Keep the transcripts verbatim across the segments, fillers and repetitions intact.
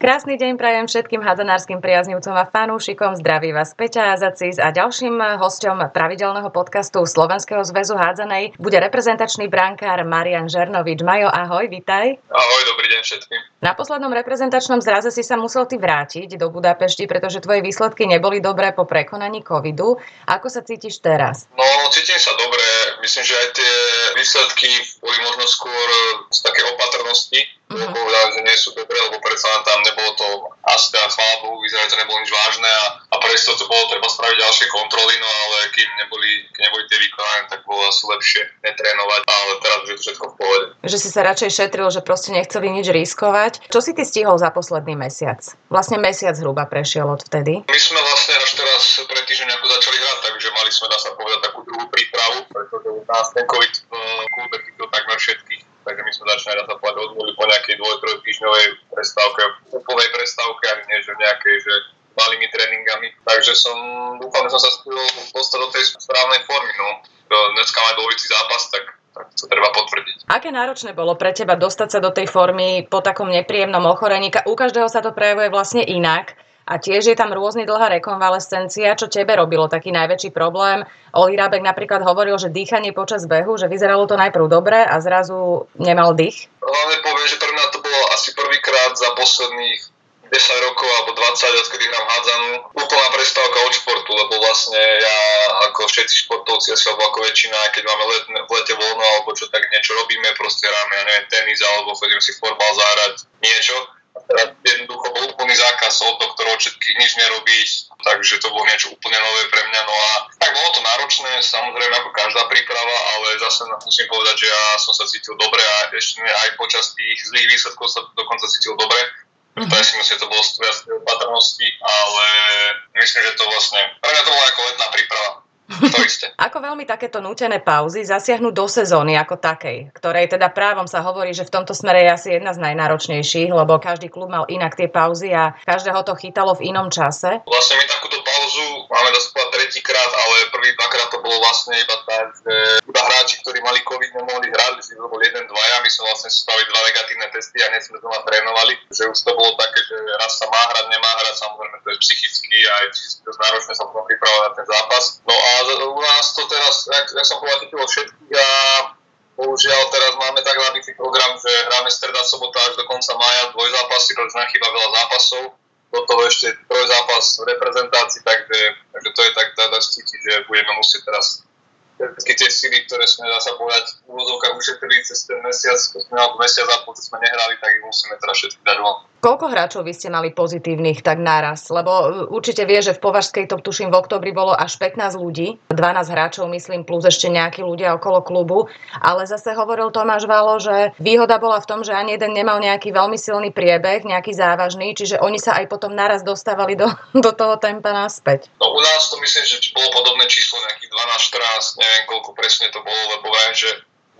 Krásny deň prajem všetkým hádzanárskym priaznivcom a fanúšikom. Zdraví vás Peťa a Zacis a ďalším hosťom pravidelného podcastu Slovenského zväzu hádzanej bude reprezentačný brankár Marian Žernovic. Majo, ahoj, vitaj. Ahoj, dobrý deň všetkým. Na poslednom reprezentačnom zraze si sa musel ty vrátiť do Budapešti, pretože tvoje výsledky neboli dobré po prekonaní covidu. Ako sa cítiš teraz? No, cítim sa dobre. Myslím, že aj tie výsledky boli možno skôr z také opatrnosti. Uh-huh. Povedal, že nie sú dobre, lebo predsa tam nebolo to asi teda chvála Bohu, vyzerá, že to nebolo nič vážne a, a presto to bolo treba spraviť ďalšie kontroly, no ale keď neboli, keď neboli tie výkonané, tak bolo asi lepšie netrénovať, ale teraz už je to všetko v pohode. Že si sa radšej šetril, že proste nechceli nič riskovať. Čo si ty stihol za posledný mesiac? Vlastne mesiac hruba prešiel od vtedy. My sme vlastne až teraz pred týždňom nejako začali hrať, takže mali sme, dá sa povedať, takú druhú prípravu, pretože u nás ten COVID v klube chytil takmer všetkých. Takže my sme začali raz zaplať odmúli po nejakej dvoj-troj týždňovej prestávke, úplnej prestávke, ani nie, že nejakej, že malými tréningami. Takže som, dúfam, že som sa spôl dostať do tej správnej formy, no. Dneska máme dvojici zápas, tak, tak to treba potvrdiť. Aké náročné bolo pre teba dostať sa do tej formy po takom nepríjemnom ochorení? U každého sa to prejavuje vlastne inak. A tiež je tam rôzne dlhá rekonvalescencia, čo tebe robilo taký najväčší problém. Oli Rábek napríklad hovoril, že dýchanie počas behu, že vyzeralo to najprv dobre a zrazu nemal dých. Hlavne poviem, že pre mňa to bolo asi prvýkrát za posledných desať rokov alebo dvadsať, odkedy hrám hádzanú. Úplná prestávka od športu, lebo vlastne ja ako všetci športovci asi alebo ako väčšina, keď máme let, v lete voľno alebo čo, tak niečo robíme, proste hráme, ja neviem, tenis alebo chodím si formál zahrať, niečo. Jednoducho bol úplný zákaz od doktorov všetkých nič nerobiť, takže to bolo niečo úplne nové pre mňa. No a tak bolo to náročné, samozrejme ako každá príprava, ale zase musím povedať, že ja som sa cítil dobre a ešte aj počas tých zlých výsledkov sa dokonca cítil dobre. Ja si myslím, že to bolo viac opatrnosti, ale myslím, že to vlastne pre mňa to bola ako letná príprava. To isté. Ako veľmi takéto nútené pauzy zasiahnu do sezóny ako takej, ktorej teda právom sa hovorí, že v tomto smere je asi jedna z najnáročnejších, lebo každý klub mal inak tie pauzy a každého to chytalo v inom čase. Vlastne my takúto pauzu máme dospať tretíkrát, ale prvý dvakrát to bolo vlastne iba tak, že iba hráči, ktorí mali COVID, nemohli hrať, že to bol jeden dva, a my sme vlastne spravili dva negatívne testy a nesme znova trénovali, že už to bolo také, že raz sa má hrať, nemá hrať, samozrejme to je psychicky a aj to náročné sa potom pripravovať na ten zápas. No a u nás to teraz, jak som povedal, chytilo všetkých a bohužiaľ teraz máme tak nabitý program, že hráme streda, sobota až do konca mája dvojzápasy, pretože nám chýba veľa zápasov. Do toho ešte trojzápas v reprezentácii, takže, takže to je tak dá cítiť, že budeme musieť teraz všetky tie síly, ktoré sme, dá sa povedať, v úvodzovkách ušetrili cez ten mesiac, to sme alebo mesiac a pol, sme nehrali, tak ich musíme teraz všetky dať von. Koľko hráčov vy ste mali pozitívnych tak naraz? Lebo určite vie, že v Považskej to tuším v októbri bolo až pätnásť ľudí, dvanásť hráčov myslím, plus ešte nejakí ľudia okolo klubu, ale zase hovoril Tomáš Valo, že výhoda bola v tom, že ani jeden nemal nejaký veľmi silný priebeh, nejaký závažný, čiže oni sa aj potom naraz dostávali do, do toho tempa naspäť. No u nás to myslím, že bolo podobné číslo nejakých dvanásť štrnásť, neviem koľko presne to bolo, lebo viem, že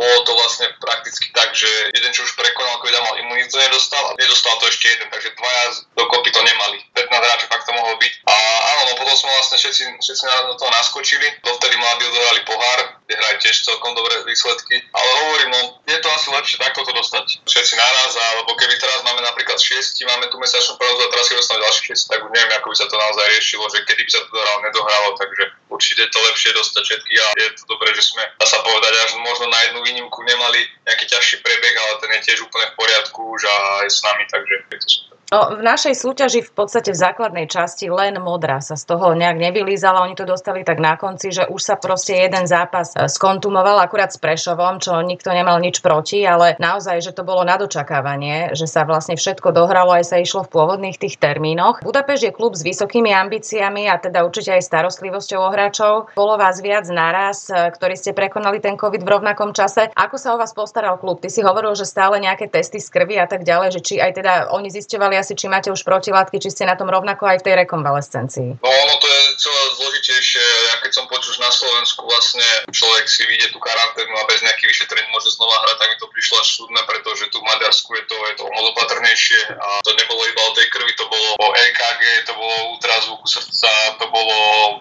bolo to vlastne prakticky tak, že jeden, čo už prekonal, keď mal imunitu, nedostal a nedostal to ešte jeden, takže dvaja dokopy to nemali. pätnásť hráčov fakt to mohlo byť. A áno, no potom sme vlastne všetci, všetci na to naskočili, dovtedy mladí odohrali pohár, kde hrali tiež celkom dobré výsledky, ale hovorím, no je to asi lepšie takto to dostať. Všetci naraz, alebo keby teraz máme napríklad šesť, máme tu mesačnú pauzu a teraz si dostali ďalších šesť, tak už neviem, ako by sa to naozaj riešilo, že kedy by sa to dohralo, nedohralo, takže určite je to lepšie dostať všetky a je to dobré, že sme, dá sa povedať, až možno na jednu výnimku nemali nejaký ťažší prebeh, ale ten je tiež úplne v poriadku už a je s nami, takže je to super. No, v našej súťaži v podstate v základnej časti len Modra sa z toho nejak nevylízala, oni to dostali tak na konci, že už sa proste jeden zápas skontumoval akurát s Prešovom, čo nikto nemal nič proti, ale naozaj, že to bolo na dočakávanie, že sa vlastne všetko dohralo, aj sa išlo v pôvodných tých termínoch. Budapešť je klub s vysokými ambíciami a teda určite aj starostlivosťou o hráčov. Bolo vás viac naraz, ktorí ste prekonali ten COVID v rovnakom čase. Ako sa o vás postaral klub? Ty si hovoril, že stále nejaké testy z krvi a tak ďalej, že či aj teda oni zisťovali asi, či máte už protilátky, či ste na tom rovnako aj v tej rekonvalescencii. No, ono to je celé zložitejšie. Ja keď som počul, že na Slovensku vlastne človek si vyjde tú karanténu a bez nejakých vyšetrení môže znova hrať, tak mi to prišlo až súdne, pretože tu v Maďarsku je to, je to moc opatrnejšie a to nebolo iba o tej krvi, to bolo o é ká gé, to bolo o ultrazvuku srdca, to bolo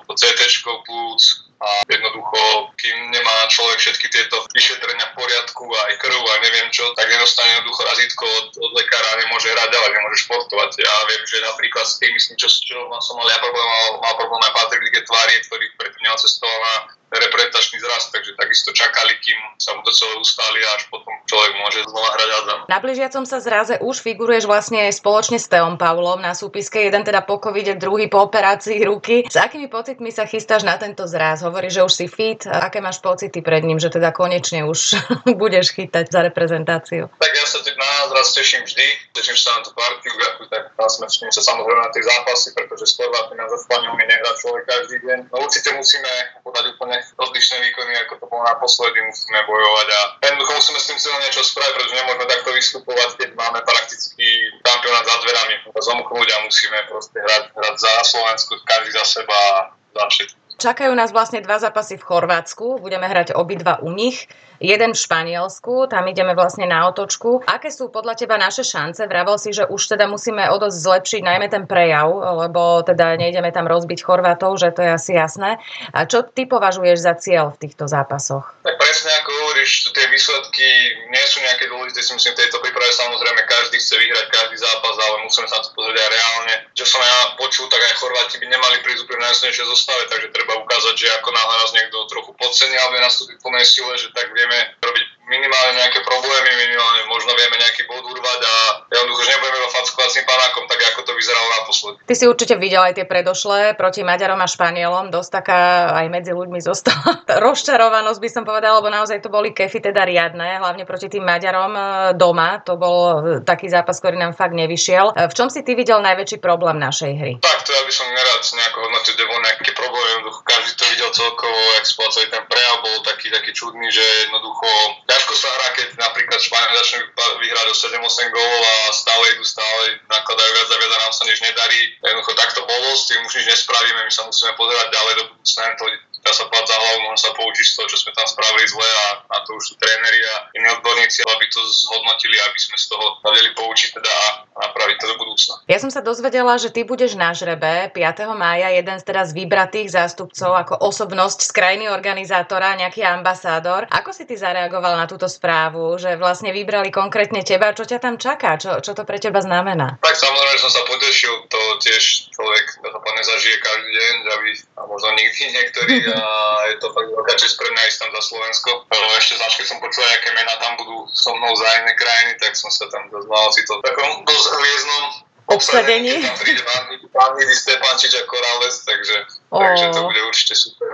o cé té plúc, a jednoducho, kým nemá človek všetky tieto vyšetrenia v poriadku aj krv a neviem čo, tak nedostane jednoducho razítko od, od lekára, nemôže hrať ďalej, nemôže športovať. Ja viem, že napríklad s tým, myslím, čo som mal ja problém, mal problém aj Patrik Getvári, ktorý predtým neocestoval na reprezentačný zraz, takže takisto čakali, kým sa mu to celé ustáli a až potom človek môže znova hrať ádzanej. Na blížiacom sa zraze už figuruješ vlastne spoločne s Teom Paulom na súpiske, jeden teda po covide, druhý po operácii ruky. S akými pocitmi sa chystáš na tento zraz? Hovoríš, že už si fit. Aké máš pocity pred ním, že teda konečne už budeš chytať za reprezentáciu? Tak ja sa na zraz teším vždy. Teším sa na tú partiu, tak tam sme teším sa samozrejme na tie zápasy, pretože s Chorvátmi za Španielmi nehrá človek každý deň. No určite musíme podať úplne rozličné výkony, ako to bolo naposledy, musíme bojovať a jednoducho musíme s tým celé niečo spraviť, pretože nemôžeme takto vystupovať, keď máme prakticky kampionát za dverami. Zomknúť a musíme proste hrať, hrať za Slovensko, každý za seba a za všetko. Čakajú nás vlastne dva zápasy v Chorvátsku, budeme hrať obidva u nich, jeden v Španielsku, tam ideme vlastne na otočku. Aké sú podľa teba naše šance? Vravel si, že už teda musíme o dosť zlepšiť najmä ten prejav, lebo teda nejdeme tam rozbiť Chorvátov, že to je asi jasné. A čo ty považuješ za cieľ v týchto zápasoch? Tak presne ako hovoríš, tie výsledky nie sú nejaké dôležité, si myslím, v tejto príprave samozrejme každý chce vyhrať každý zápas, ale musíme sa na to pozrieť aj reálne. Čo som ja počul, tak aj Chorváti by nemali prísť pri najsilnejšej zostave, takže treba ukázať, že ako náhle nás niekto trochu podcenia alebo nastúpi v plnej sile, že tak vieme robiť minimálne nejaké problémy, minimálne možno vieme nejaký bod urvať a ja už nebudeme ho fackovať s tým panákom, tak ako to vyzeralo naposledy. Ty si určite videl aj tie predošlé proti Maďarom a Španielom, dosť taká aj medzi ľuďmi zostala rozčarovanosť, by som povedala, lebo naozaj to boli kefy teda riadne, hlavne proti tým Maďarom doma, to bol taký zápas, ktorý nám fakt nevyšiel. V čom si ty videl najväčší problém našej hry? Tak to ja by som nerad nejako hodnotil, že bol nejaký problém, každý to videl celkovo, jak splácali ten prejav, bol taký, taký čudný, že jednoducho ťažko sa hrá, keď napríklad Španieli začnú vyhrať o sedem osem gólov a stále idú, stále nakladajú viac a viac a nám sa nič nedarí. Jednoducho tak to bolo, s tým už nič nespravíme, my sa musíme pozerať ďalej do budúcna, to ja sa páť za hlavu, môžem sa poučiť z toho, čo sme tam spravili zle a na to už sú tréneri a iní odborníci, aby to zhodnotili, aby sme z toho vedeli poučiť teda a napraviť to do budúcna. Ja som sa dozvedela, že ty budeš na žrebe piateho mája, jeden z teraz vybratých zástupcov ako osobnosť z krajiny organizátora, nejaký ambasádor. Ako si ty zareagoval na túto správu, že vlastne vybrali konkrétne teba, čo ťa tam čaká, čo, čo to pre teba znamená? Tak samozrejme, že som sa potešil, to tiež človek nezažije každý deň, aby a možno nikdy niektorí a je to fakt veľká česť pre mňa ísť tam za Slovensko. Ešte zač, keď som počul, aké mená tam budú so mnou za iné krajiny, tak som sa tam dozval si to v takom dosť hviezdnom obsadení. Keď tam príde pán Vidi Stepančič a Korales, takže, oh. takže to bude určite super.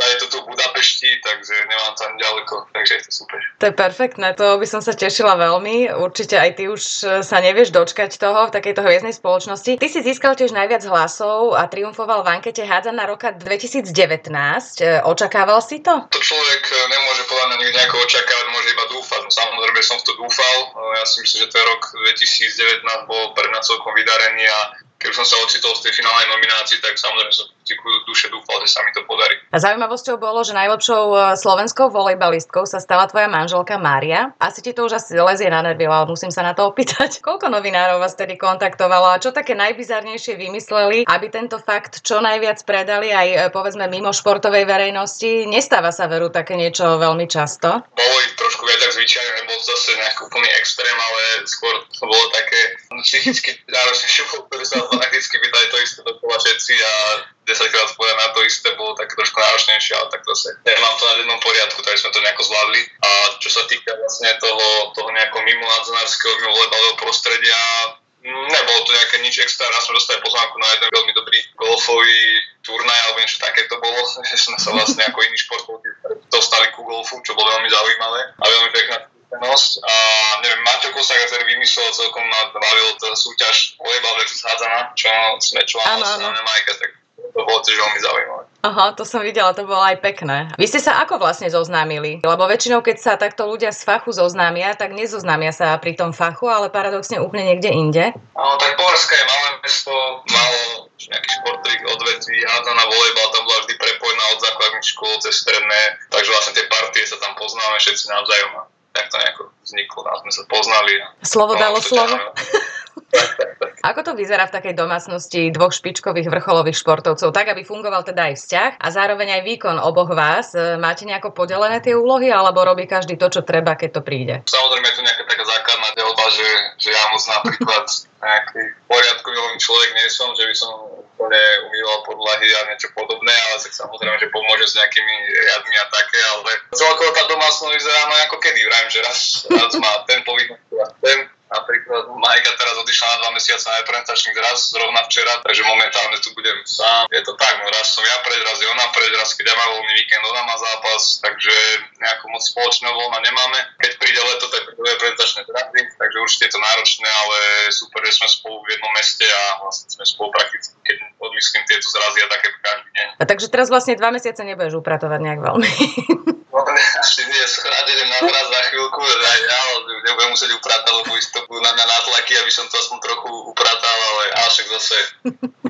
A je to tu v Budapešti, takže nemám tam ďaleko, takže je to super. To je perfektné, to by som sa tešila veľmi. Určite aj ty už sa nevieš dočkať toho v takejto hviezdnej spoločnosti. Ty si získal tiež najviac hlasov a triumfoval v ankete hádzaná roka dvetisícdevätnásť. Očakával si to? To človek nemôže podľa mňa nejako očakávať, môže iba dúfať. No, samozrejme som v to dúfal. Ja si myslím, že ten rok dvetisícdevätnásť bol pre mňa celkom vydarený a keď som sa ocitol v tej finálnej nominácii, tak samozrejme som duše dúfal, že sa mi to podarí. A zaujímavosťou bolo, že najlepšou slovenskou volejbalistkou sa stala tvoja manželka Mária. Asi ti to už asi lezie na nervy, ale musím sa na to opýtať. Koľko novinárov vás tedy kontaktovalo a čo také najbizarnejšie vymysleli, aby tento fakt čo najviac predali aj povedzme mimo športovej verejnosti? Nestáva sa veru také niečo veľmi často? Bolo ich trošku viac tak zvyčajne, nebol zase nejaký úplný extrém, ale skôr to bolo také psychicky náročnejšie, ktoré sa prakticky pýtali to isté dokola všetci a desaťkrát spoja na to isté, bolo tak trošku náročnejšie, ale tak zase nemám to na jednom poriadku, takže sme to nejako zvládli. A čo sa týka vlastne toho, toho nejakého mimo hádzanárskeho, mimo volejbalového prostredia, nebolo to nejaké nič extra, raz sme dostali pozvánku na jeden veľmi dobrý golfový turnaj, alebo niečo také to bolo, že sme sa vlastne ako iní športovci dostali ku golfu, čo bolo veľmi zaujímavé a veľmi pekná skúsenosť. A neviem, Maťo Kosák, ktorý vymyslel celkom na dvaľu súťaž volejbal versus hádzaná, čo sme čo mám vlastne na Majka, tak to bolo tiež veľmi zaujímavé. Aha, to som videla, to bolo aj pekné. Vy ste sa ako vlastne zoznámili? Lebo väčšinou, keď sa takto ľudia z fachu zoznámia, tak nezoznámia sa pri tom fachu, ale paradoxne úplne niekde inde. Áno, tak Považská je malé mesto, malo nejaký športových odvetví, hádzaná, volejbal, tam bola vždy prepojená od základných škôl cez stredné, takže vlastne tie partie sa tam poznáme všetci navzájom. Tak to nejako vzniklo, nás sme sa poznali. Slovo dalo slovo. Tak, tak, tak. Ako to vyzerá v takej domácnosti dvoch špičkových vrcholových športovcov, tak aby fungoval teda aj vzťah a zároveň aj výkon oboch vás? Máte nejako podelené tie úlohy alebo robí každý to, čo treba, keď to príde? Samozrejme je to nejaká taká základná delba, že, že ja moc napríklad nejaký poriadkový človek nie som, že by som úplne umýval podlahy a niečo podobné, ale tak samozrejme, že pomôže s nejakými riadmi a také, ale celkovo tá domácnosť vyzerá no ako kedy, vrajím, že raz, raz má ten povinnosť a ten. Napríklad Majka teraz odišla na dva mesiace na reprezentačný zraz, zrovna včera, takže momentálne tu budem sám. Je to tak, no raz som ja preč, raz je ona preč, raz keď ja mám voľný víkend, ona má zápas, takže nejakú moc spoločného voľna nemáme. Keď príde leto, tak to je reprezentačné zrazy, takže určite je to náročné, ale super, že sme spolu v jednom meste a vlastne sme spolu prakticky, keď odmyslím tieto zrazy a také každý deň. A takže teraz vlastne dva mesiace nebudeš upratovať nejak veľmi. Ešte nie, rád idem na vraz na chvíľku, aj ja nebudem musieť upratať, lebo isto budú na mňa nátlaky, aby som to aspoň trochu upratal, ale však zase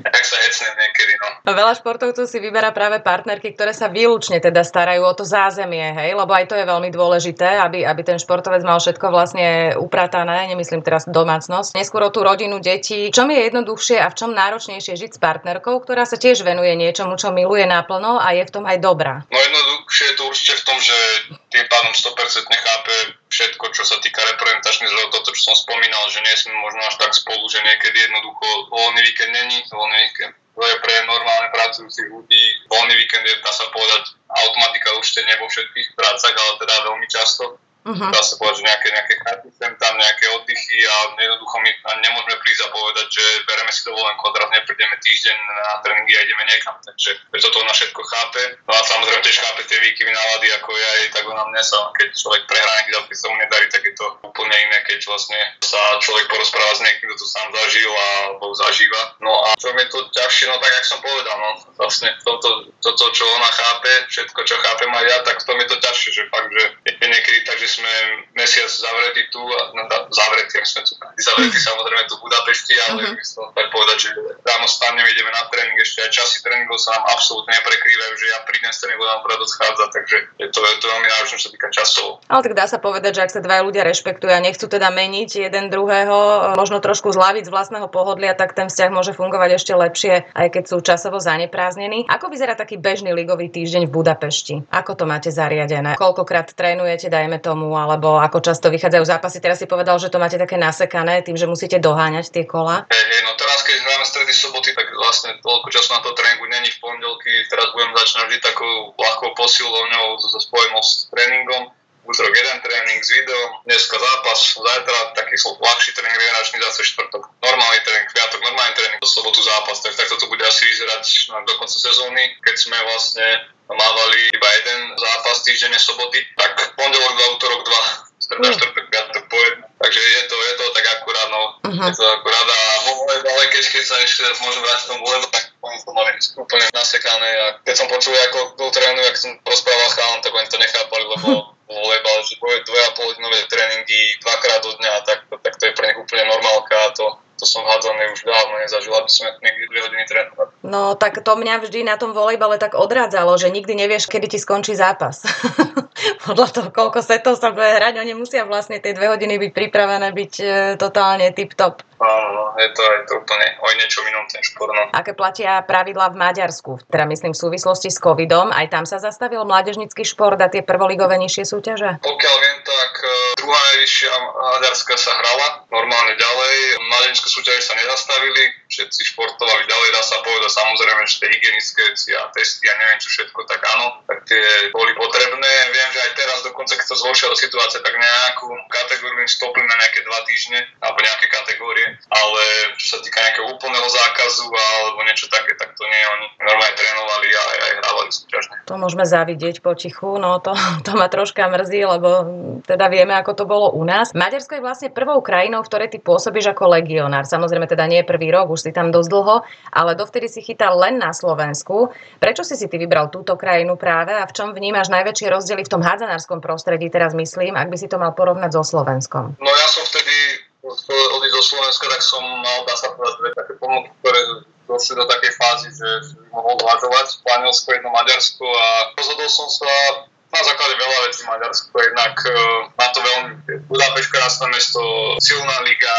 tak sa hecnem niekedy. No. Veľa športovcov si vyberá práve partnerky, ktoré sa výlučne teda starajú o to zázemie, hej, lebo aj to je veľmi dôležité, aby, aby ten športovec mal všetko vlastne upratané, nemyslím teraz domácnosť, neskôr o tú rodinu, deti. Čom je jednoduchšie a v čom náročnejšie žiť s partnerkou, ktorá sa tiež venuje niečomu, čo miluje naplno a je v tom aj dobrá? No jednoduchšie je to určite v tom, že tým pádom sto percent chápe všetko, čo sa týka reprezentačných zrov, toto, čo som spomínal, že nie sme možno až tak spolu, že niekedy jednoducho voľný víkend není, voľný víkend to je pre normálne pracujúcich ľudí, voľný víkend je, dá sa povedať, automatika určite nie vo všetkých prácach, ale teda veľmi často. Uh-huh. Dá sa povedať, že nejaké, nejaké karty sem tam, nejaké oddychy a jednoducho my nemôžeme prísť a povedať, že bereme si dovolenku a teraz neprídeme týždeň na tréningy a ideme niekam, takže preto to ona všetko chápe. No a samozrejme tiež chápe tie výkyvy nálady ako ja, tak ona mne sa, keď človek prehrá nejaký zápas, sa mu nedarí, tak je to úplne iné, keď vlastne sa človek porozpráva s niekým, kto to sám zažil alebo zažíva. No a čo mi to ťažšie, no tak jak som povedal, no vlastne toto, toto čo ona chápe, všetko čo chápem aj ja, tak v tom je to ťažšie, že fakt, že je niekedy tak, že sme mesiac zavretí tu, no, zavretí, my sme tu zavretí samozrejme tu v Budapešti, ale uh-huh. Myslím tak povedať, že ráno staneme, ideme na tréning, ešte aj časy tréningov sa nám absolútne neprekrývajú, že ja prídem z tréningu, nám práve odchádza, takže je to, je to veľmi náročné, čo sa týka časov. Ale tak dá sa povedať, že ak sa dvaja ľudia rešpektujú a nechcú teda meniť jeden druhého, možno trošku zľaviť z vlastného pohodlia, tak ten vzťah môže fungovať ešte lepšie, aj keď sú časovo zanepráznení. Ako vyzerá taký bežný ligový týždeň v Budapešti? Ako to máte zariadené? Koľkokrát trénujete, dajme tomu, alebo ako často vychádzajú zápasy. Teraz si povedal, že to máte také nasekané tým, že musíte doháňať tie kola. Hey, hey, no teraz, keď hráme stredy soboty, tak vlastne toľko času na to tréningu není. V pondelky teraz budem začínať vždy takou ľahkou posilňou so spojenou s tréningom. Útorok jeden tréning s videom, dneska zápas, zajtra taký ľahší tréning regeneračný, zase štvrtok normálny tréning, piatok normálny tréning, do sobotu zápas, tak takto to bude asi vyzerať do konca sezóny, keď sme vlastne mávali iba jeden zápas týždenne soboty, tak pondelok, dva, útorok, dva, streda, štvrtok, piatok, po jedno. Takže je to, je to tak akurát, no. Uh-huh. Je to akurát a ale keď, keď sa ešte môžem vrátiť tomu volebu, tak oni to mali úplne nasekané a keď som počul, ako to trénujú, ak som rozprával chalám, tak oni to nechápali, lebo volejbal, že dve a polhodinové tréningy dvakrát do dňa, tak, tak to je pre nich úplne normálka a to, to som hádzaný už dávno nezažil, aby som niekdy dve hodiny trénoval. No tak to mňa vždy na tom volejbale tak odrádzalo, že nikdy nevieš, kedy ti skončí zápas. Podľa toho, koľko setov sa bude hrať, oni musia vlastne tie dve hodiny byť pripravené, byť e, totálne tip-top. Áno, je to, je to úplne o niečom inom ten šport. No. Aké platia pravidlá v Maďarsku? Teda myslím v súvislosti s covidom, aj tam sa zastavil mládežnícky šport a tie prvoligové nižšie súťaže? Pokiaľ viem, tak druhá najvyššia maďarská sa hrala normálne ďalej. Mládežnícke súťaže sa nezastavili, všetci športovali ďalej, dá sa povedať, samozrejme, že tie hygienické veci a testy a neviem čo všetko, tak áno, tak tie boli potrebné. Viem, že aj teraz dokonca, keď sa zhoršila situácia, tak nejakú kategóriu stopli na nejaké dva týždne alebo nejaké kategórie. Ale čo sa týka nejakého úplného zákazu alebo niečo také, tak to nie, oni normálne trénovali a aj, aj hrávali súťažne. To môžeme zavidieť potichu, no to, to ma troška mrzí, lebo teda vieme, ako to bolo u nás. Maďarsko je vlastne prvou krajinou, v ktorej ty pôsobíš ako legionár. Samozrejme teda nie je prvý rok, už si tam dosť dlho, ale dovtedy si chytal len na Slovensku. Prečo si si ty vybral túto krajinu práve a v čom vnímaš najväčšie rozdiely v tom hádzanárskom prostredí, teraz myslím, ak by si to mal porovnať so Slovenskom? No ja som vtedy odísť do Slovenska, tak som mal, dá sa povedať, dve také pomoky, ktoré došli do takej fázy, že mohol zvažovať Španielsko, jedno Maďarsko a rozhodol som sa na základe veľa vecí Maďarsko, jednak e, má to veľmi Budapešť krásne mesto, silná liga,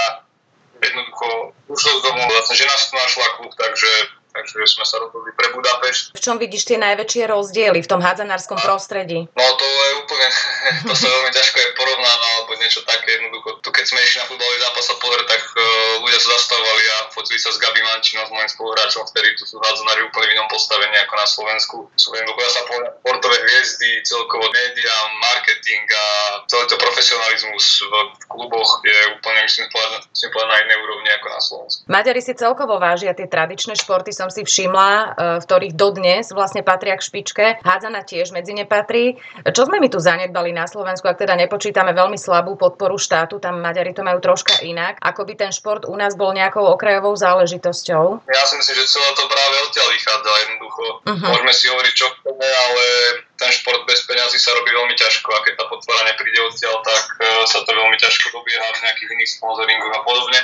jednoducho ušlo z domu, vlastne žena si tu našla klub, takže, takže sme sa robili pre Budapešť. V čom vidíš tie najväčšie rozdiely v tom hádzanárskom no, prostredí? No to je úplne, to sa veľmi ťažko je porovnáva, alebo niečo také jednoducho. Tu keď sme išli na futbalový zápas a pozrieť, tak uh, ľudia sa zastavovali a fotili sa s Gabi Mančinom, s mojím spoluhráčom, vtedy tu sú hádzanári úplne v inom postavení ako na Slovensku. Sú jednoducho sa portové hviezdy, celkovo média, marketing a celý to profesionalizmus v, v kluboch je úplne, myslím, povedať na inej úrovni ako na Slovensku. Maďari si celkovo vážia tie tradičné športy, som si všimla, v ktorých dodnes vlastne patria k špičke. Hádzana tiež medzi ne patrí. Čo sme my tu zanedbali na Slovensku, ak teda nepočítame veľmi slabú podporu štátu, tam Maďari to majú troška inak, ako by ten šport u nás bol nejakou okrajovou záležitosťou? Ja si myslím, že celé to práve odtiaľ vychádza jednoducho. Uh-huh. Môžeme si hovoriť čo chceme, ale ten šport bez peňazí sa robí veľmi ťažko a keď tá podpora nepríde odtiaľ, tak sa to veľmi ťažko dobieha v nejakých iných sponzoringoch a podobne.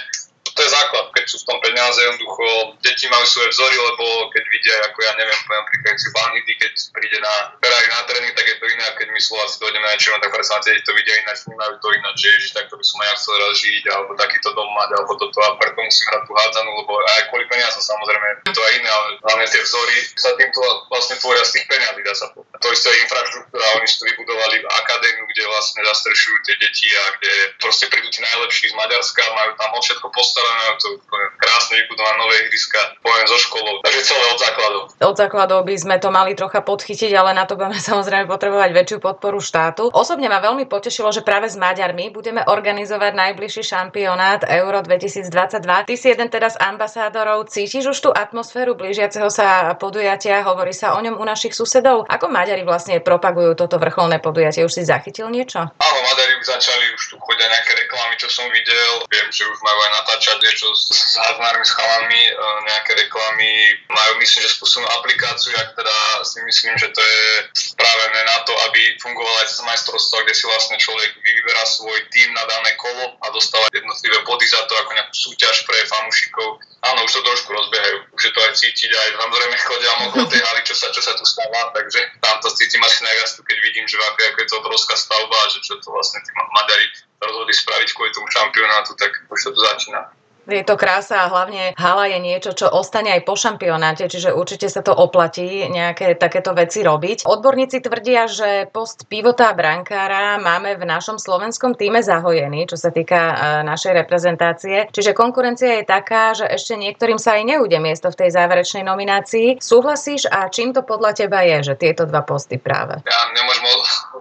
To je základ, keď sú v tom peniaze, jednoducho deti majú svoje vzory, lebo keď vidia, ako ja neviem, napríklad si Banhity, keď príde na Ferrari na tréning, tak je to iné, keď my Slováci dojdeme na niečo, tak predsa tie to vidia ináč, vnímajú to ináč, že ježiš, tak to by som aj ja chcel raz žiť, alebo takýto dom mať, alebo toto, a preto musím hrať tú hádzanú, lebo aj kvôli peniazom samozrejme je to aj iné, ale hlavne tie vzory sa týmto vlastne tvoria z tých peniazí, dá sa povedať. To isté je infraštruktúra, oni si tu vybudovali akadémiu, kde vlastne zastrešujú tie deti a kde proste prídu tí najlepší z Maďarska, majú tam o všetko postavené. To krásne vybudované nové ihriska, poviem zo školou, takže celé od základov. Od základov by sme to mali trocha podchytiť, ale na to budeme samozrejme potrebovať väčšiu podporu štátu. Osobne ma veľmi potešilo, že práve s Maďarmi budeme organizovať najbližší šampionát Euro dvetisícdvadsaťdva. Ty si jeden teda z ambasádorov, cítiš už tú atmosféru blížiaceho sa podujatia, hovorí sa o ňom u našich susedov. Ako Maďari vlastne propagujú toto vrcholné podujatie? Už si zachytil niečo? Áno, Maďari už začali, už tu chodia nejaké reklamy, čo som videl. Viem, že už majú aj natáčať niečo s hádzanármi, s chalami, nejaké reklamy. Majú, myslím, že spôsobnú aplikáciu, ak teda si myslím, že to je spravené na to, aby fungovala aj cez majstrovstvá, kde si vlastne človek vyberá svoj tím na dané kolo a dostáva jednotlivé body za to ako nejakú súťaž pre fanúšikov. Áno, už to trošku rozbiehajú, už je to aj cítiť, aj samozrejme chodia okolo tej haly, čo sa, čo sa tu stáva, takže tam to cítim asi najviac, keď vidím, že ako, ako je to obrovská stavba a že čo to vlastne tí Maďari rozhodli spraviť kvôli tomu šampionátu, tak už to tu začína. Je to krása a hlavne hala je niečo, čo ostane aj po šampionáte, čiže určite sa to oplatí nejaké takéto veci robiť. Odborníci tvrdia, že post pivota a brankára máme v našom slovenskom tíme zahojený, čo sa týka našej reprezentácie. Čiže konkurencia je taká, že ešte niektorým sa aj neújde miesto v tej záverečnej nominácii. Súhlasíš a čím to podľa teba je, že tieto dva posty práve? Ja nemôžem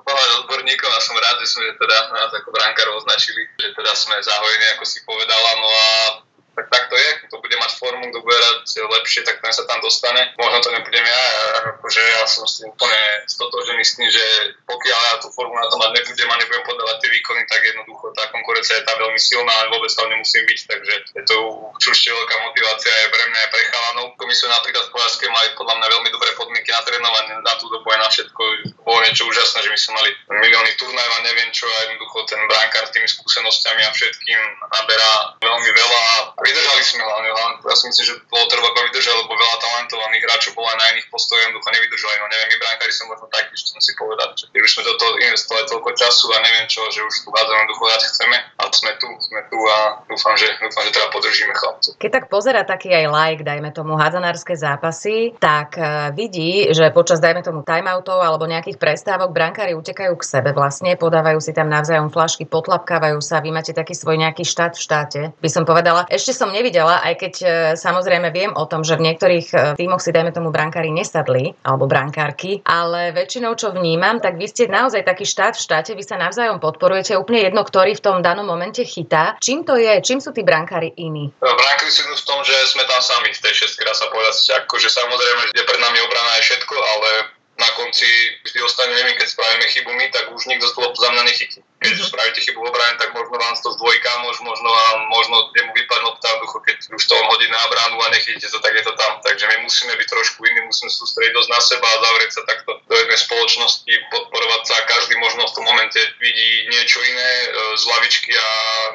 povedať odborníkom a som rád, že sme teda nás ako brankárov označili, že teda sme zahojení, ako si povedala, no a tak tak to je, kto bude mať formu, kto bude hrať lepšie, tak ten sa tam dostane. Možno to nebudem ja, akože ja som si úplne stotožený s tým, že pokiaľ ja tú formu na to mať nebudem a nebudem podávať tie výkony, tak jednoducho tá konkurencia je tam veľmi silná a vôbec tam nemusím byť, takže je to určite veľká motivácia aj pre mňa, aj pre chalanov. My sme napríklad v Považskej mali podľa mňa veľmi dobré podmienky na trénovanie, na tú dobu aj na všetko, bolo niečo úžasné, že my sme mali milióny turnajov a neviem čo, a jednoducho ten brankár s tými skúsenosťami a všetkým naberá veľmi veľa. Vydržali sme hlavne, hlavne, ja si myslím, že bolo treba to vydržať, lebo veľa talentovaných hráčov bolo aj na iných postojoch, jednoducho nevydržali, no neviem, my brankári som možno taký, že som si povedal, že už sme do toho investovali toľko času a neviem čo, že už tu vádzame dochovať chceme a sme tu, sme tu a dúfam, že, dúfam, že teda podržíme chlapcov. Keď tak pozerá taký aj like, dajme tomu hádzanárske zápasy, tak vidí, že počas, dajme tomu, timeoutov alebo nejakých prestávok brankári utekajú k sebe vlastne, podávajú si tam navzájom fľašky, potlapkávajú sa, vy máte taký svoj nejaký štát v štáte, by som povedala. Ešte som nevidela, aj keď samozrejme viem o tom, že v niektorých tímoch si dajme tomu brankári nesadli, alebo brankárky, ale väčšinou čo vnímam, tak vy ste naozaj taký štát v štáte, vy sa navzájom podporujete, úplne jedno, ktorý v tom danom momente chytá. Čím to je? Čím sú tí brankári iní? Brankári sú v tom, že sme tam sami v tej šestke, dá sa povedať, akože samozrejme, že pred nami obrana je všetko, ale na konci vždy ostaneme, keď spravíme chybu my, tak už nikto stôl za mňa nechytí. Keď mm-hmm. spravíte chybu v obrane, tak možno vám to zdvojí kamoš, možno vám možno jemu vypadnú ptáducho, keď už to on hodí na bránu a nechytíte to, tak je to tam. Takže my musíme byť trošku iní, musíme sústrediť dosť na seba a zavrieť sa takto do jednej spoločnosti, podporovať sa a každý možno v tom momente vidí niečo iné z lavičky a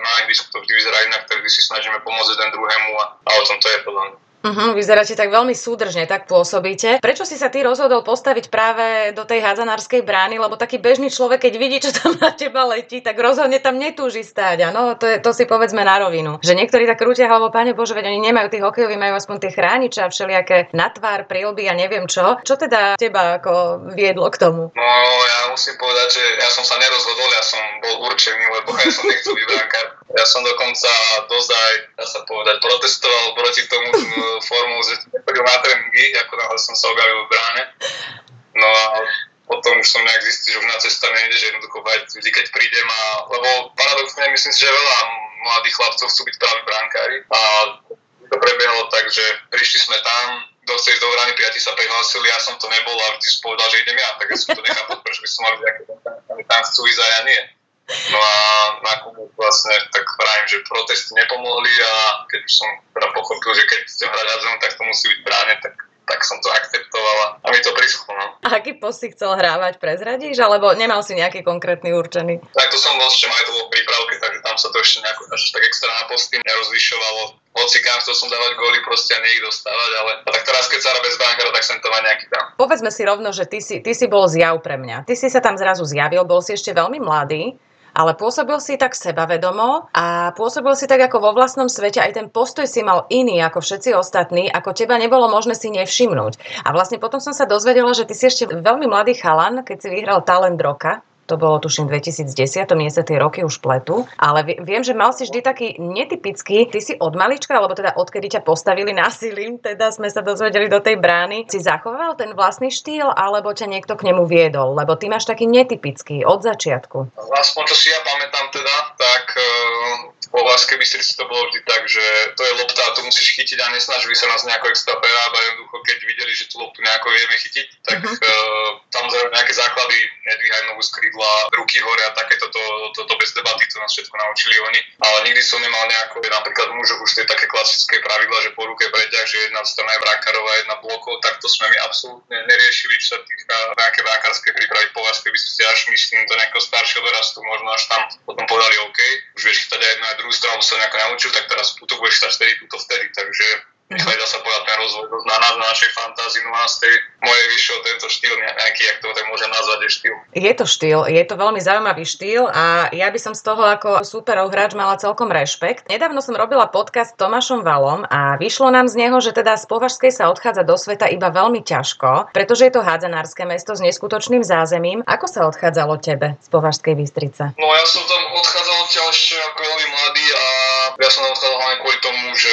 na ihrisku to vždy vyzerá inak, takže si snažíme pomôcť jeden druhému a, a o tom to je podľa mňa. Uh-huh, vyzeráte tak veľmi súdržne, tak pôsobíte. Prečo si sa ty rozhodol postaviť práve do tej hádzanárskej brány? Lebo taký bežný človek, keď vidí, čo tam na teba letí, tak rozhodne tam netúži stáť. Áno, to, to si povedzme na rovinu. Že niektorí tak krútia hlavou, pane Bože, veď oni nemajú tých hokejových, majú aspoň tie chrániče a všelijaké na tvár, prilby a neviem čo. Čo teda teba ako viedlo k tomu? No, ja musím povedať, že ja som sa nerozhodol, ja som bol určený, lebo ja som nechcel byť brankár. Ja som dokonca dozaj, dá sa povedať, protestoval proti tomu formu, že nechodil na tréningy, ako náhle som sa objavil v bráne. No a potom už som nejak zistil, že už na cesta nejde, že jednoducho bať vždy, keď prídem. A, lebo paradoxne myslím si, že veľa mladých chlapcov chcú byť práve brankári. A to prebiehalo tak, že prišli sme tam, do tej dohrany piati sa prihlásili, ja som to nebol a vždy povedal, že idem ja. Tak ja som to nechápal, prečo by som mal nejaké tam chcú ísť a ja nie. No a nakoniec vlastne tak vravím, že protesty nepomohli a keď už som teda pochopil, že keď chcem hrať hádzanú, tak to musí byť bráne, tak, tak som to akceptovala a mi to prischlo. No. A aký post si chcel hrávať, prezradíš? Alebo nemal si nejaký konkrétny určený? Tak to som vlastne aj to bol v prípravke, takže tam sa to ešte nejako až tak extra na posty nerozvyšovalo. Hoci kam chcel som dávať góly, proste ani ich dostávať, ale a tak teraz, keď sa robí bez brankára, tak som to má nejaký tam. Povedzme si rovno, že ty si, ty si bol zjav pre mňa. Ty si sa tam zrazu zjavil, bol si ešte veľmi mladý. Ale pôsobil si tak sebavedomo a pôsobil si tak ako vo vlastnom svete, aj ten postoj si mal iný ako všetci ostatní, ako teba nebolo možné si nevšimnúť. A vlastne potom som sa dozvedela, že ty si ešte veľmi mladý chalan, keď si vyhral talent roka. To bolo tuším dvetisícdesať, to mne sa tie roky už pletú, ale viem, že mal si vždy taký netypický, ty si od malička, alebo teda odkedy ťa postavili násilím, teda sme sa dozvedeli do tej brány, si zachoval ten vlastný štýl, alebo ťa niekto k nemu viedol, lebo ty máš taký netypický od začiatku. Aspoň čo si ja pamätám teda, tak v Považskej Bystrici to bolo vždy tak, že to je lopta a tu musíš chytiť a nesnažili sa nás nejako extra prerábať, jednoducho keď videli, že tú loptu nejako vieme chytiť, tak uh-huh. Samozrejme nejaké základy, nedvíhaj nohu z krídla, ruky hore a takéto, to, to, to bez debaty, to nás všetko naučili oni. Ale nikdy som nemal nejako, napríklad mužov už tie také klasické pravidla, že po ruke preťah, že jedna strana je brankárová, jedna blokov, tak to sme my absolútne neriešili, čo sa týka nejaké brankárske prípravy Považskej Bystrici, až myslím do nejakého staršieho dorastu, možno až tam potom povedali OK, už vieš chytať aj jednu aj druhú stranu, sa nejako naučil, tak teraz tu to budeš chytať vtedy, tu to vtedy, takže nechaj dá sa povedať ten rozvoj na nás, na našej fantázii, no a z tej mojej vyššie tento štýl nejaký, jak to tak môžem nazvať, je štýl. Je to štýl, je to veľmi zaujímavý štýl a ja by som z toho ako súperov hráč mala celkom rešpekt. Nedávno som robila podcast s Tomášom Valom a vyšlo nám z neho, že teda z Považskej sa odchádza do sveta iba veľmi ťažko, pretože je to hádzanárske mesto s neskutočným zázemím. Ako sa odchádzalo tebe z Považskej Bystrice? No ja som tam odchádzal ešte ako veľmi mladý a ja som tam odchádzal hlavne kvôli tomu, že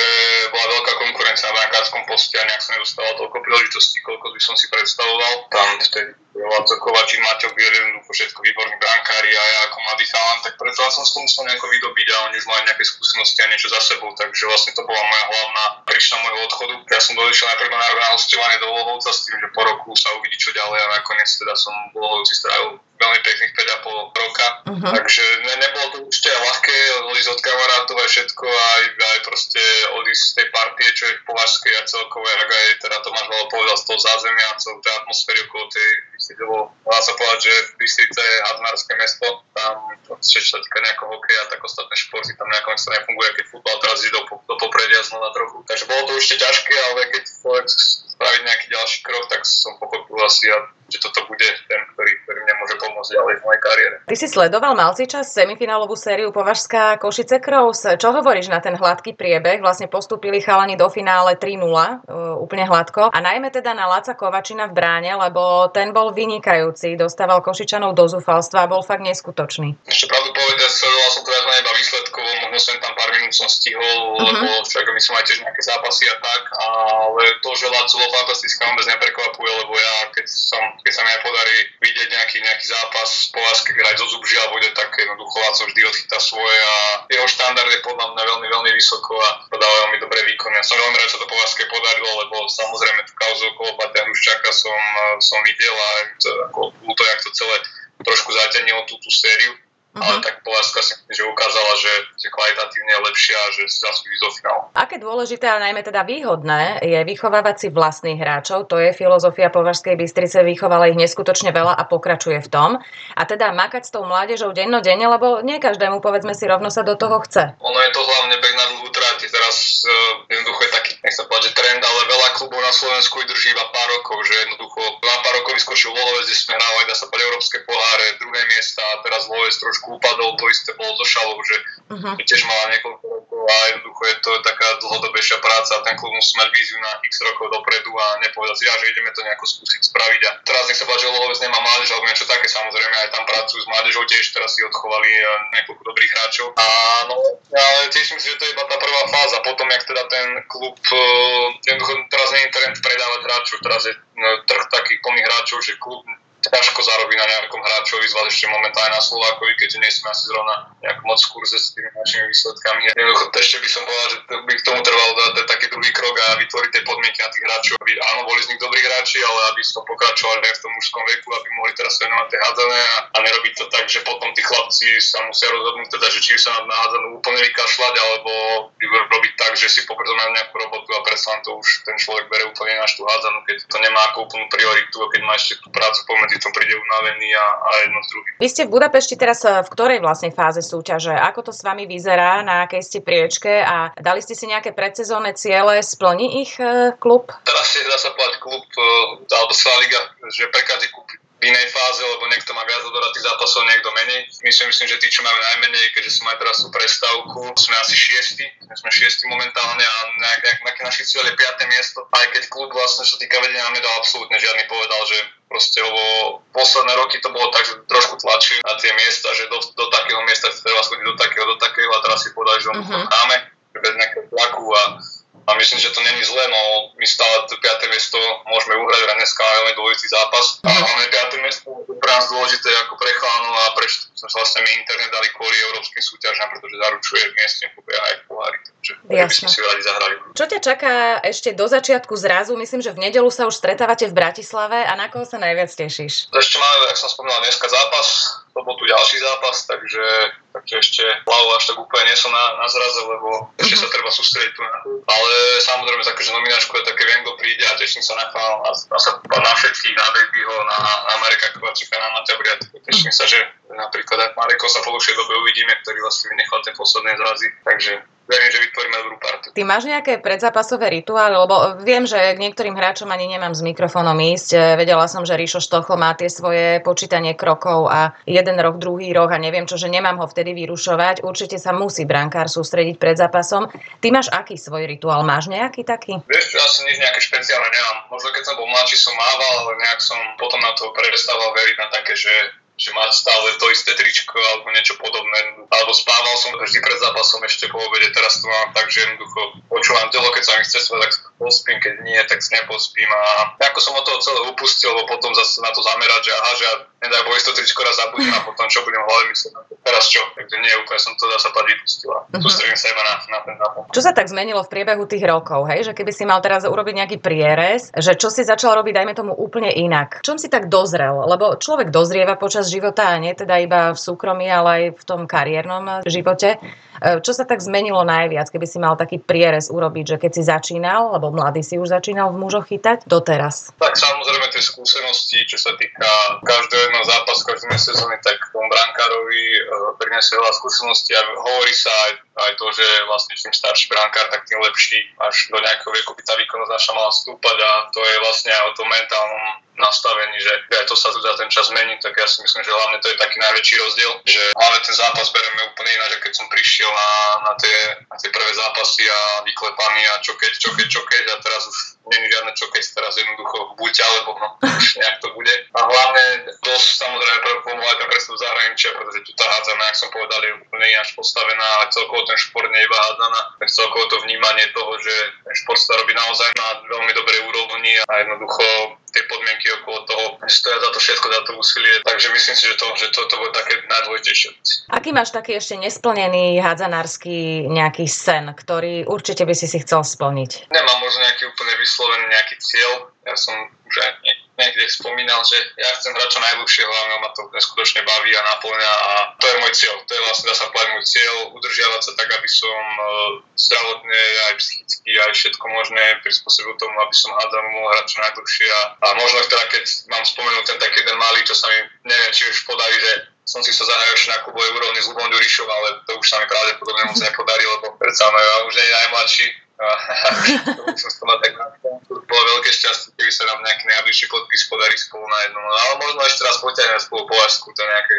bola veľká konkurencia na brankárskom poste a nejak som nedostával toľko príležitostí, koľko by som si predstavoval. Tam vtedy Laco Kovačin, Maťo Bielinu, všetko výborní brankári a ja ako mladý chalan, tak preto som s tom musel nejako vydobiť a oni už mali nejaké skúsenosti a niečo za sebou, takže vlastne to bola moja hlavná príčina môjho odchodu. Ja som došiel najprv na hostovanie do Lohovca s tým, že po roku sa uvidí čo ďalej a nakoniec teda som bol Lohovci strávil veľmi pekných päť a pol roka, uh-huh. Takže ne, nebolo to určite ľahké odísť od kamarátov a všetko aj, aj proste odísť z tej partie, čo je v Považskej a celkové, ako aj teda Tomáš Valo povedal z toho zázemia a celú tej atmosféry okolo tej Bystrice, lebo dá sa povedať, že Bystrica je hádzanárske mesto, tam čo sa týka nejakého hokeja, tak ostatné športy tam nejako sa nefunguje, keď futbal teraz ide do, do popredia znova trochu, takže bolo to určite ťažké, ale keď človek spraviť nejaký ďalší krok, tak som pochopil asi, že toto bude ten, ktorý, ktorý mňa môže pomôcť ďalej v mojej kariére. Ty si sledoval, mal si čas semifinálovú sériu Považská Košice Kroos. Čo hovoríš na ten hladký priebeh? Vlastne postúpili chalani do finále tri nula, úplne hladko. A najmä teda na Laca Kovačina v bráne, lebo ten bol vynikajúci, dostával Košičanov do zúfalstva a bol fakt neskutočný. Ešte pravdu povedať, sledoval som teda iba výsledkovo, možno som tam pár minút som stihol, lebo uh-huh. Však myslím aj tiež nejaké zápasy a tak, ale to, že Laco fantastická vôbec neprekvapuje, lebo ja, keď, som, keď sa mi aj podarí vidieť nejaký, nejaký zápas z Považskej hrať zo zubžia, bude tak jednoducho Laco vždy odchytá svoje a jeho štandard je podľa mňa veľmi, veľmi vysoko a podáva veľmi dobré výkony. Ja som veľmi rád, čo to Považskej podarilo, lebo samozrejme tú kauzu okolo Batia Hruščáka som, som videl a ako to, jak to celé trošku zatenilo tú, tú sériu. Uh-huh. Ale tak Považská si že ukázala, že, že kvalitatívne je lepšia a že si zaslúži do finálu. Aké dôležité a najmä teda výhodné je vychovávať si vlastných hráčov, to je filozofia Považskej Bystrice, vychovala ich neskutočne veľa a pokračuje v tom. A teda makať s tou mládežou dennodenne, lebo nie každému, povedzme si, rovno sa do toho chce. Ono je to hlavne beh na dlhú trať. Teraz uh, jednoducho je taký, nech sa povedať, že trend na Slovensku vydrží iba pár rokov, že jednoducho na pár rokov vyskočil Lovec, kde sme hrávali, dá sa povedať, európske poháre, druhé miesta, a teraz Lovec trošku upadol, to isté bolo so Šalou, že uh-huh. tiež mala niekoľko rokov a jednoducho je to taká dlhodobejšia práca, ten klub musí mať víziu na x rokov dopredu a nepovedať si, že ideme to nejako skúsiť spraviť. A teraz nech sa povedať, že Lovec nemá mládež alebo niečo také, samozrejme aj tam pracujú s mládežou, tiež teraz si odchovali niekoľko dobrých hráčov. A no, ale teším si, že to je iba tá prvá fáza, potom jak teda ten klub jednoducho teraz nie je trend predávať hráčov, teraz je trh takých plných hráčov, že klub ťažko zarobí na nejakom hráčovi, zvlášť ešte momentálne na Slovákovi, keďže nie sme asi zrovna nejak moc v kurze s tými našimi výsledkami. Jednoducho ešte by som povedal, že by k tomu trvalo dať taký druhý krok a vytvoriť tie podmienky na tých hráčov, aby áno, boli z nich dobrí hráči, ale aby to pokračovali aj v tom mužskom veku, aby mohli teraz venovať tie hádzané a, a nerobiť to tak, že potom tí chlapci sa musia rozhodnúť teda, že či sa na hádzanú úplne vykašľať, alebo robiť tak, že si poprzomajú nejakú robotu a predsa to už ten človek berie úplne našu hádzanú, keď to nemá ako úplnú prioritu a keď má ešte tú prácu pomedzi to príde unavený a, a jedno z druhých. Vy ste v Budapešti teraz v ktorej vlastnej fáze súťaže? Ako to s vami vyzerá? Na akej ste priečke? A dali ste si nejaké predsezónne ciele? Splní ich e, klub? Teraz je, dá sa povedať, klub e, alebo celá liga, že pre každý klub v inej fáze, lebo niekto má viac odohratých zápasov, niekto menej. My si myslím, že tí, čo máme najmenej, keďže sme aj teraz tú prestávku, sme asi šiesti, my sme šiesti momentálne a nejak, nejak, nejaké naši cieľe je piate miesto. Aj keď klub vlastne, čo týka vedenia, nám nedal absolútne žiadny, povedal, že proste, lebo posledné roky to bolo tak, že trošku tlačili na tie miesta, že do, do takého miesta treba slúdiť, do takého, do takého a teraz si povedali, že mm-hmm. máme bez nejakého tlaku a A myslím, že to není zle, no my stále to piate miesto môžeme uhrať a dneska máme dôležitý zápas. A máme piate miesto pre nás dôležité ako pre chlánov a pre sme vlastne my internet dali kvôli európskym súťažám, pretože zaručuje miestne kúpe aj pohári. Takže by sme si radi zahrali. Čo ťa čaká ešte do začiatku zrazu? Myslím, že v nedeľu sa už stretávate v Bratislave a na koho sa najviac tešíš? Ešte máme, ak som spomínal, dneska zápas. Lebo tu ďalší zápas, takže, takže ešte hlavu až tak úplne nie som na, na zraze, lebo ešte sa treba sústrediť tu. Ale samozrejme, takže nominačku je také, viem, kto príde a teším sa na chválu, na, na, na všetkých, na Bebyho, na, na Mareka Kovačika, na Maťa Briatku. Teším sa, že napríklad aj Mareko sa po dlhšej dobe uvidíme, ktorý vlastne vynechal tie posledné zrazy, takže verím, že vytvoríme dobrú partu. Ty máš nejaké predzápasové rituály? Lebo viem, že k niektorým hráčom ani nemám s mikrofónom ísť. Vedela som, že Rišo Štochlo má tie svoje počítanie krokov a jeden rok, druhý rok a neviem čo, že nemám ho vtedy vyrušovať. Určite sa musí brankár sústrediť pred zápasom. Ty máš aký svoj rituál? Máš nejaký taký? Vieš, ja som nič nejaké špeciálne nemám. Možno keď som bol mladší, som mával, ale nejak som potom na to prestával veriť na také, že že má stále to isté tričko alebo niečo podobné. Alebo spával som vždy pred zápasom ešte po obede, teraz to mám tak, že jednoducho počúvam telo, keď sa mi chce spať, tak pospím, keď nie, tak si nepospím. A ako som od toho celé upustil, lebo potom zase na to zamerať, že aha, že ja nedaj Boh, to tričko raz zabudnem a potom čo budem v hlave myslieť na to. Teraz čo? Takže nie, úplne som to dá sa padli pustila. Uh-huh. Sústredím sa iba na, na ten zápas. Čo sa tak zmenilo v priebehu tých rokov, hej? Že keby si mal teraz urobiť nejaký prierez, že čo si začal robiť, dajme tomu úplne inak. Čom si tak dozrel? Lebo človek dozrieva počas života, a nie teda iba v súkromí, ale aj v tom kariérnom živote. Čo sa tak zmenilo najviac, keby si mal taký prierez urobiť, že keď si začínal, alebo mladý si už začínal v mužoch chytať, doteraz? Tak samozrejme tie skúsenosti, čo sa týka každého jedného zápasu, každej sezóny, tak tomu brankárovi e, prinesie veľa skúseností a hovorí sa aj, aj to, že vlastne čím starší brankár, tak tým lepší. Až do nejakého veku by tá výkonnosť naša mala stúpať a to je vlastne aj o tom mentálnom nastavení, že aj to sa tu za ten čas mení, tak ja si myslím, že hlavne to je taký najväčší rozdiel, že hlavne ten zápas berieme úplne iná, že keď som prišiel na, na, tie, na tie prvé zápasy a vyklepaný a čo keď, čo keď, čo keď a teraz už nie je žiadne čo keď, teraz jednoducho buď alebo no, nejak to bude. A hlavne dosť samozrejme pomohla aj ten prestup zahraničia, pretože tu tá hádzaná, jak som povedal, je úplne ináč postavená, ale celkovo ten šport nie je iba hádzaná, tak celkovo to vnímanie toho, že ten šport sa robí naozaj na veľmi dobrej úrovni a jednoducho tie podmienky okolo toho, že stoja za to všetko, za to úsilie. Takže myslím si, že to, že to, to bude také najdôležitejšie. Aký máš taký ešte nesplnený hádzanársky nejaký sen, ktorý určite by si si chcel splniť? Nemám možno nejaký úplne vyslovený nejaký cieľ. Ja som už aj niekde spomínal, že ja chcem hrať čo najdlhšie, hlavne ma to neskutočne baví a naplňa a to je môj cieľ. To je vlastne, dá sa povedať, môj cieľ udržiavať sa tak, aby som zdravotne aj psychicky aj všetko možné prispôsobil tomu, aby som hádzal mohol hrať čo najdlhšie a, a možno teda, keď mám spomenúť ten taký ten malý, čo sa mi neviem, či už podarí, že som si sa zahrajal na klubovej úrovni s Lubom Ďurišom, ale to už sa mi pravdepodobne moc nepodarí, lebo predsa ja už nie je najmladší. A, to už som tak na, to bolo veľké veľké šťastie, keby sa nám nejaký najbližší podpis podarí spolu na jednom. Ale možno ešte raz potiahneme spolu Považskú do nejaké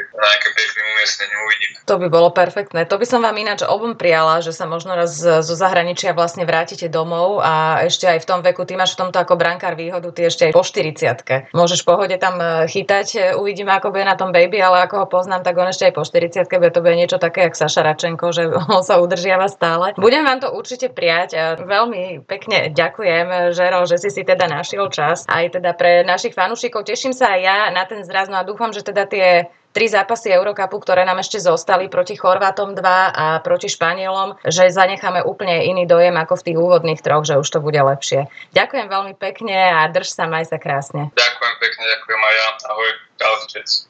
pekné umiestnenie, uvidíme. To by bolo perfektné. To by som vám ináč obom priala, že sa možno raz zo zahraničia vlastne vrátite domov a ešte aj v tom veku, ty máš v tomto ako brankár výhodu, ty ešte aj po štyridsiatke. Môžeš v pohode tam chytať, uvidíme ako bude na tom baby, ale ako ho poznám, tak on ešte aj po štyridsiatke bude to bude niečo také ako Saša Račenko, že on sa udržiava stále. Budem vám to určite prijať a veľmi pekne ďakujem, Žero, že si si teda našiel čas aj teda pre našich fanúšikov. Teším sa aj ja na ten zraz, no a dúfam, že teda tie tri zápasy Eurocupu, ktoré nám ešte zostali proti Chorvátom dva a proti Španielom, že zanecháme úplne iný dojem ako v tých úvodných troch, že už to bude lepšie. Ďakujem veľmi pekne a drž sa, maj sa krásne. Ďakujem pekne, ďakujem aj ja. Ahoj. Ahoj.